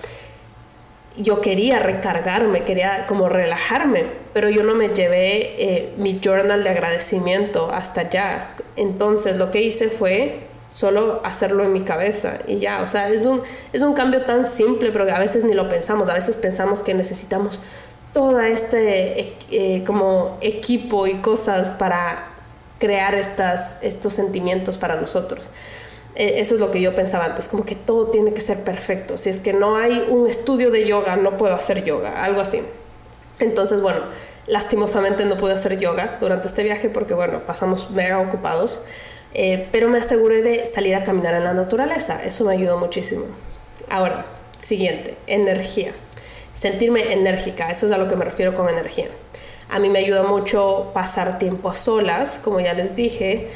yo quería recargarme, quería como relajarme, pero yo no me llevé mi journal de agradecimiento hasta allá. Entonces lo que hice fue solo hacerlo en mi cabeza y ya. O sea, es un cambio tan simple, pero que a veces ni lo pensamos. A veces pensamos que necesitamos todo este como equipo y cosas para crear estos sentimientos para nosotros. Eso es lo que yo pensaba antes, como que todo tiene que ser perfecto. Si es que no hay un estudio de yoga, no puedo hacer yoga, algo así. Entonces, bueno, lastimosamente no pude hacer yoga durante este viaje porque, bueno, pasamos mega ocupados. Pero me aseguré de salir a caminar en la naturaleza. Eso me ayudó muchísimo. Ahora, siguiente, energía. Sentirme enérgica, eso es a lo que me refiero con energía. A mí me ayuda mucho pasar tiempo a solas, como ya les dije,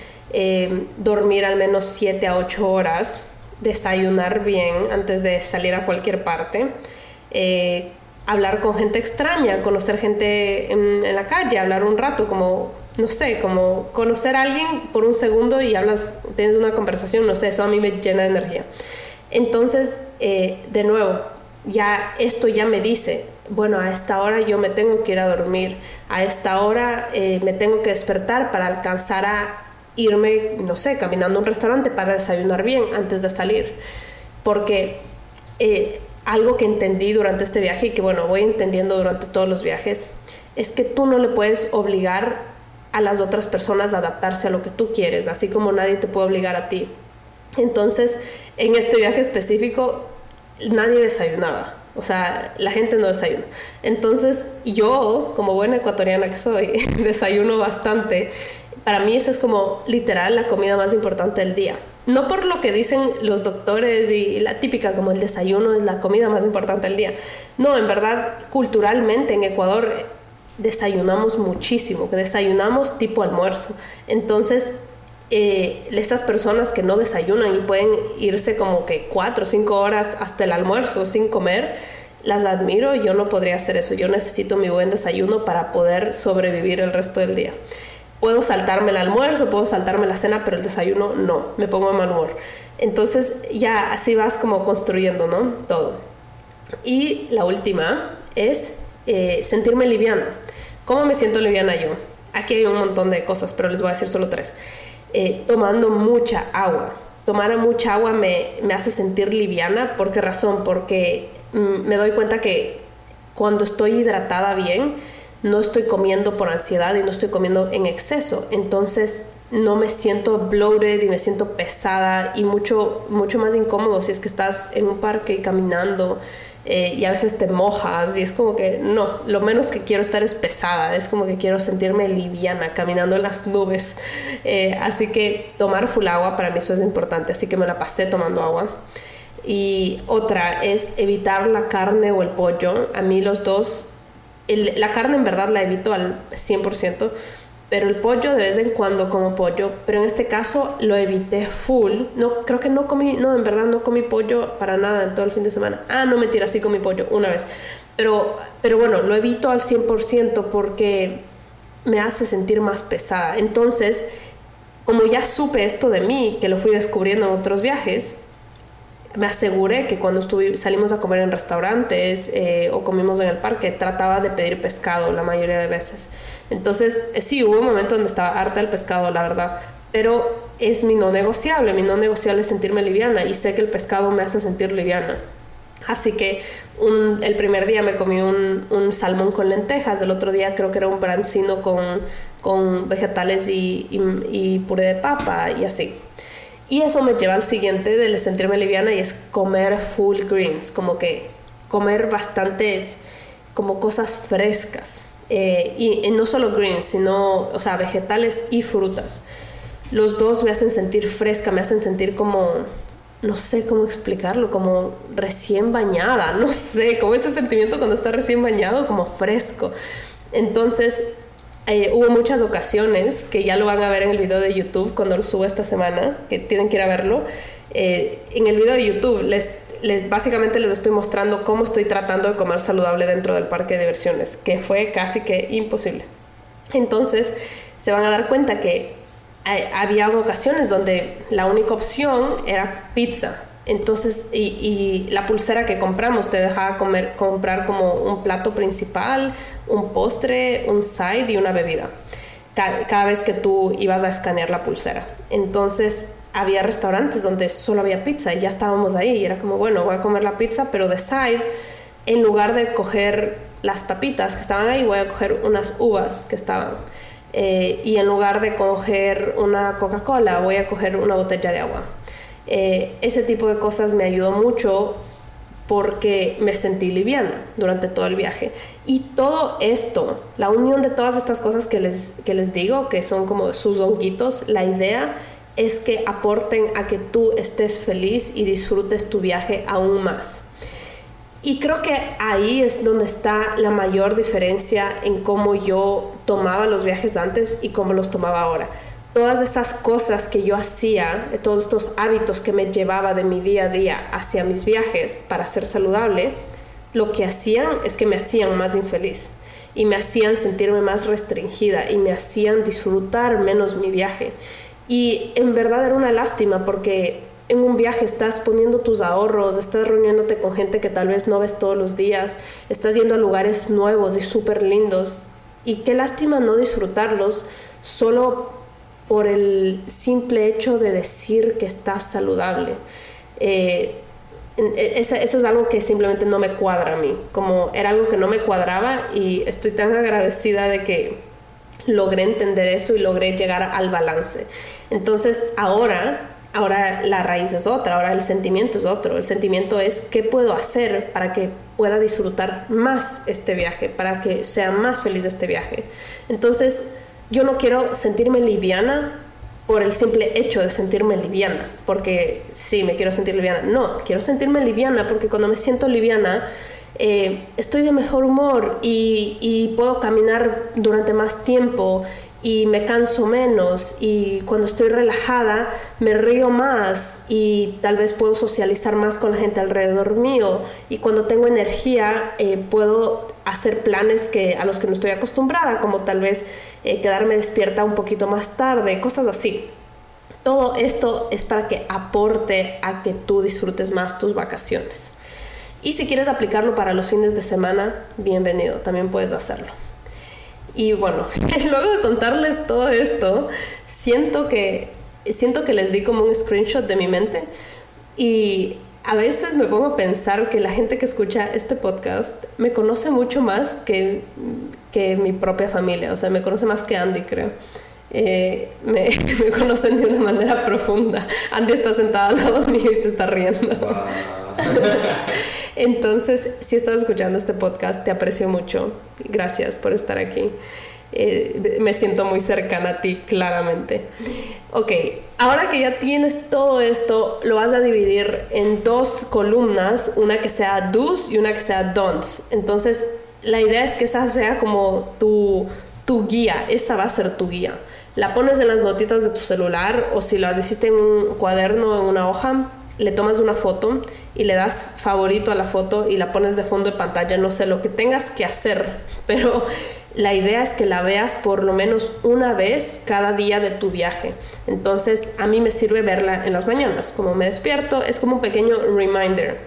dormir al menos 7 a 8 horas, desayunar bien antes de salir a cualquier parte, hablar con gente extraña, conocer gente en la calle, hablar un rato, como, no sé, como conocer a alguien por un segundo y hablas, tienes una conversación, no sé, eso a mí me llena de energía. Entonces, de nuevo, ya esto ya me dice, bueno, a esta hora yo me tengo que ir a dormir, a esta hora me tengo que despertar para alcanzar a irme, no sé, caminando a un restaurante para desayunar bien antes de salir. Porque algo que entendí durante este viaje y que, bueno, voy entendiendo durante todos los viajes, es que tú no le puedes obligar a las otras personas a adaptarse a lo que tú quieres, así como nadie te puede obligar a ti. Entonces, en este viaje específico, nadie desayunaba. O sea, la gente no desayuna. Entonces, yo, como buena ecuatoriana que soy, desayuno bastante. Para mí esa es como literal la comida más importante del día. No por lo que dicen los doctores y la típica como el desayuno es la comida más importante del día. No, en verdad, culturalmente en Ecuador desayunamos muchísimo. Desayunamos tipo almuerzo. Entonces, estas personas que no desayunan y pueden irse como que 4 o 5 horas hasta el almuerzo sin comer, las admiro. Yo no podría hacer eso. Yo necesito mi buen desayuno para poder sobrevivir el resto del día. Puedo saltarme el almuerzo, puedo saltarme la cena, pero el desayuno no, me pongo de mal humor. Entonces ya así vas como construyendo, ¿no? Todo. Y la última es sentirme liviana. ¿Cómo me siento liviana yo? Aquí hay un montón de cosas, pero les voy a decir solo 3. Tomando mucha agua. Tomar mucha agua me hace sentir liviana. ¿Por qué razón? Porque me doy cuenta que cuando estoy hidratada bien, no estoy comiendo por ansiedad y no estoy comiendo en exceso. Entonces no me siento bloated y me siento pesada y mucho, mucho más incómodo si es que estás en un parque y caminando y a veces te mojas y es como que no, lo menos que quiero estar es pesada, es como que quiero sentirme liviana caminando en las nubes. Así que tomar full agua para mí eso es importante, así que me la pasé tomando agua. Y otra es evitar la carne o el pollo. A mí los dos, la carne en verdad la evito al 100%, pero el pollo de vez en cuando como pollo, pero en este caso lo evité full. No, creo que no comí, no, en verdad no comí pollo para nada en todo el fin de semana. Ah, no, mentira, sí comí pollo una vez. Pero bueno, lo evito al 100% porque me hace sentir más pesada. Entonces, como ya supe esto de mí, que lo fui descubriendo en otros viajes, me aseguré que cuando salimos a comer en restaurantes o comimos en el parque, trataba de pedir pescado la mayoría de veces. Entonces, sí, hubo un momento donde estaba harta del pescado, la verdad. Pero es mi no negociable. Mi no negociable es sentirme liviana y sé que el pescado me hace sentir liviana. Así que el primer día me comí un salmón con lentejas. El otro día creo que era un brancino con vegetales y puré de papa y así. Y eso me lleva al siguiente de sentirme liviana y es comer full greens, como que comer bastantes como cosas frescas y no solo greens, sino, o sea, vegetales y frutas. los dos me hacen sentir fresca, me hacen sentir como, no sé cómo explicarlo, como recién bañada, no sé, como ese sentimiento cuando está recién bañado, como fresco. Entonces hubo muchas ocasiones, que ya lo van a ver en el video de YouTube cuando lo subo esta semana, que tienen que ir a verlo. En el video de YouTube básicamente les estoy mostrando cómo estoy tratando de comer saludable dentro del parque de diversiones, que fue casi que imposible. Entonces se van a dar cuenta que había ocasiones donde la única opción era pizza. Entonces, y la pulsera que compramos te dejaba comprar como un plato principal, un postre, un side y una bebida cada vez que tú ibas a escanear la pulsera. Entonces había restaurantes donde solo había pizza y ya estábamos ahí, y era como, bueno, voy a comer la pizza, pero de side, en lugar de coger las papitas que estaban ahí, voy a coger unas uvas que estaban, y en lugar de coger una Coca-Cola, voy a coger una botella de agua. Ese tipo de cosas me ayudó mucho porque me sentí liviana durante todo el viaje. Y todo esto, la unión de todas estas cosas que les digo, que son como sus honguitos, la idea es que aporten a que tú estés feliz y disfrutes tu viaje aún más. Y creo que ahí es donde está la mayor diferencia en cómo yo tomaba los viajes antes y cómo los tomaba ahora. Todas esas cosas que yo hacía, todos estos hábitos que me llevaba de mi día a día hacia mis viajes para ser saludable, lo que hacían es que me hacían más infeliz y me hacían sentirme más restringida y me hacían disfrutar menos mi viaje. Y en verdad era una lástima, porque en un viaje estás poniendo tus ahorros, estás reuniéndote con gente que tal vez no ves todos los días, estás yendo a lugares nuevos y súper lindos. Y qué lástima no disfrutarlos solo por el simple hecho de decir que estás saludable. Eso es algo que simplemente no me cuadra a mí. Como era algo que no me cuadraba, y estoy tan agradecida de que logré entender eso y logré llegar al balance. Entonces ahora la raíz es otra, ahora el sentimiento es otro. El sentimiento es qué puedo hacer para que pueda disfrutar más este viaje, para que sea más feliz este viaje. Entonces yo no quiero sentirme liviana por el simple hecho de sentirme liviana, porque sí, me quiero sentir liviana. No, quiero sentirme liviana porque cuando me siento liviana, estoy de mejor humor y puedo caminar durante más tiempo y me canso menos, y cuando estoy relajada me río más y tal vez puedo socializar más con la gente alrededor mío, y cuando tengo energía puedo hacer planes a los que no estoy acostumbrada, como tal vez quedarme despierta un poquito más tarde, cosas así. Todo esto es para que aporte a que tú disfrutes más tus vacaciones. Y si quieres aplicarlo para los fines de semana, bienvenido, también puedes hacerlo. Y bueno, luego de contarles todo esto, siento que les di como un screenshot de mi mente, y a veces me pongo a pensar que la gente que escucha este podcast me conoce mucho más que mi propia familia. O sea, me conoce más que Andy, creo. Me conocen de una manera profunda. Andy está sentada al lado mío y se está riendo. Wow. Entonces, si estás escuchando este podcast, te aprecio mucho. Gracias por estar aquí. Me siento muy cercana a ti, claramente. Ok, ahora que ya tienes todo esto, lo vas a dividir en dos columnas, una que sea do's y una que sea don'ts. Entonces, la idea es que esa sea como tu guía, esa va a ser tu guía. La pones en las notitas de tu celular, o si las hiciste en un cuaderno, en una hoja, le tomas una foto y le das favorito a la foto y la pones de fondo de pantalla. No sé lo que tengas que hacer, pero la idea es que la veas por lo menos una vez cada día de tu viaje. Entonces, a mí me sirve verla en las mañanas. Como me despierto, es como un pequeño reminder.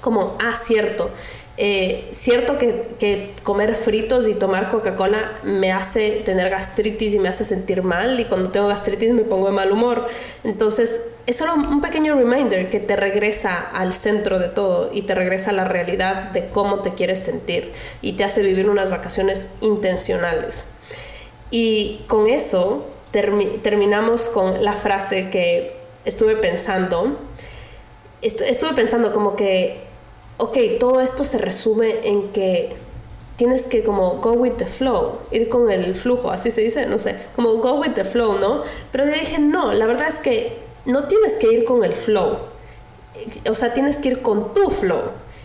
Como, cierto que comer fritos y tomar Coca-Cola me hace tener gastritis y me hace sentir mal, y cuando tengo gastritis me pongo de mal humor. Entonces, es solo un pequeño reminder que te regresa al centro de todo y te regresa a la realidad de cómo te quieres sentir y te hace vivir unas vacaciones intencionales. Y con eso terminamos con la frase que estuve pensando. Estuve pensando como que, ok, todo esto se resume en que tienes que como go with the flow, ir con el flujo, así se dice, no sé, como go with the flow, ¿no? Pero yo dije, no, la verdad es que no tienes que ir con el flow, o sea, tienes que ir con tu flow.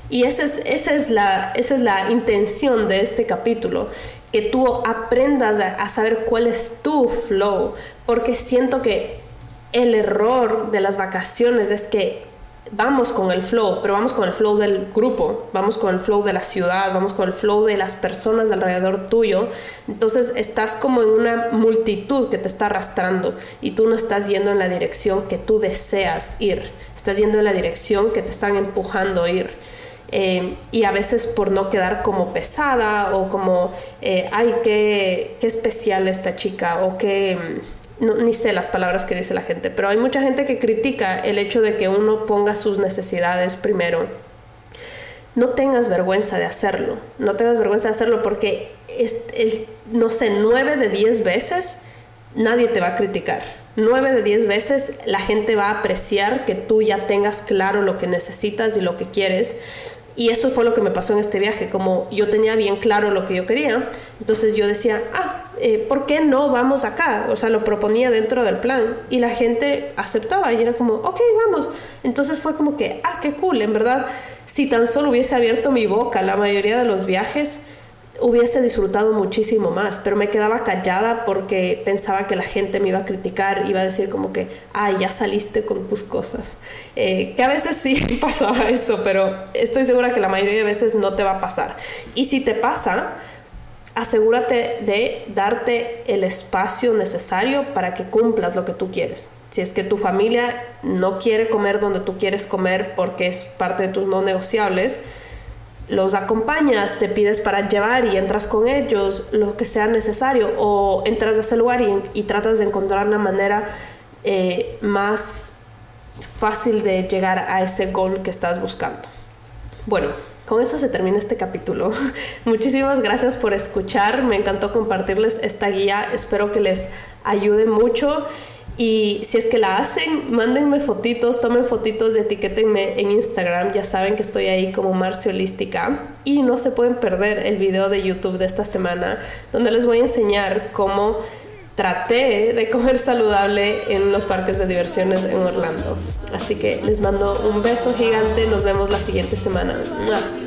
Y esa es la intención de este capítulo, que tú aprendas a saber cuál es tu flow, porque siento que el error de las vacaciones es que vamos con el flow, pero vamos con el flow del grupo, vamos con el flow de la ciudad, vamos con el flow de las personas alrededor tuyo. Entonces estás como en una multitud que te está arrastrando y tú no estás yendo en la dirección que tú deseas ir, estás yendo en la dirección que te están empujando a ir. Y a veces por no quedar como pesada o como, ay, qué especial esta chica, o qué... No, ni sé las palabras que dice la gente, pero hay mucha gente que critica el hecho de que uno ponga sus necesidades primero. No tengas vergüenza de hacerlo, porque, no sé, 9 de 10 veces nadie te va a criticar. 9 de 10 veces la gente va a apreciar que tú ya tengas claro lo que necesitas y lo que quieres. Y eso fue lo que me pasó en este viaje. Como yo tenía bien claro lo que yo quería, entonces yo decía, ¿por qué no vamos acá? O sea, lo proponía dentro del plan y la gente aceptaba y era como, ok, vamos. Entonces fue como que, qué cool. En verdad, si tan solo hubiese abierto mi boca la mayoría de los viajes, hubiese disfrutado muchísimo más, pero me quedaba callada porque pensaba que la gente me iba a criticar, iba a decir como que, ya saliste con tus cosas, que a veces sí pasaba eso, pero estoy segura que la mayoría de veces no te va a pasar. Y si te pasa, asegúrate de darte el espacio necesario para que cumplas lo que tú quieres. Si es que tu familia no quiere comer donde tú quieres comer porque es parte de tus no negociables, los acompañas, te pides para llevar y entras con ellos, lo que sea necesario, o entras de ese lugar y tratas de encontrar la manera más fácil de llegar a ese goal que estás buscando. Bueno, con eso se termina este capítulo. Muchísimas gracias por escuchar, me encantó compartirles esta guía, espero que les ayude mucho. Y si es que la hacen, mándenme fotitos, tomen fotitos, etiquétenme en Instagram. Ya saben que estoy ahí como Marce Holística. Y no se pueden perder el video de YouTube de esta semana, donde les voy a enseñar cómo traté de comer saludable en los parques de diversiones en Orlando. Así que les mando un beso gigante. Nos vemos la siguiente semana. ¡Mua!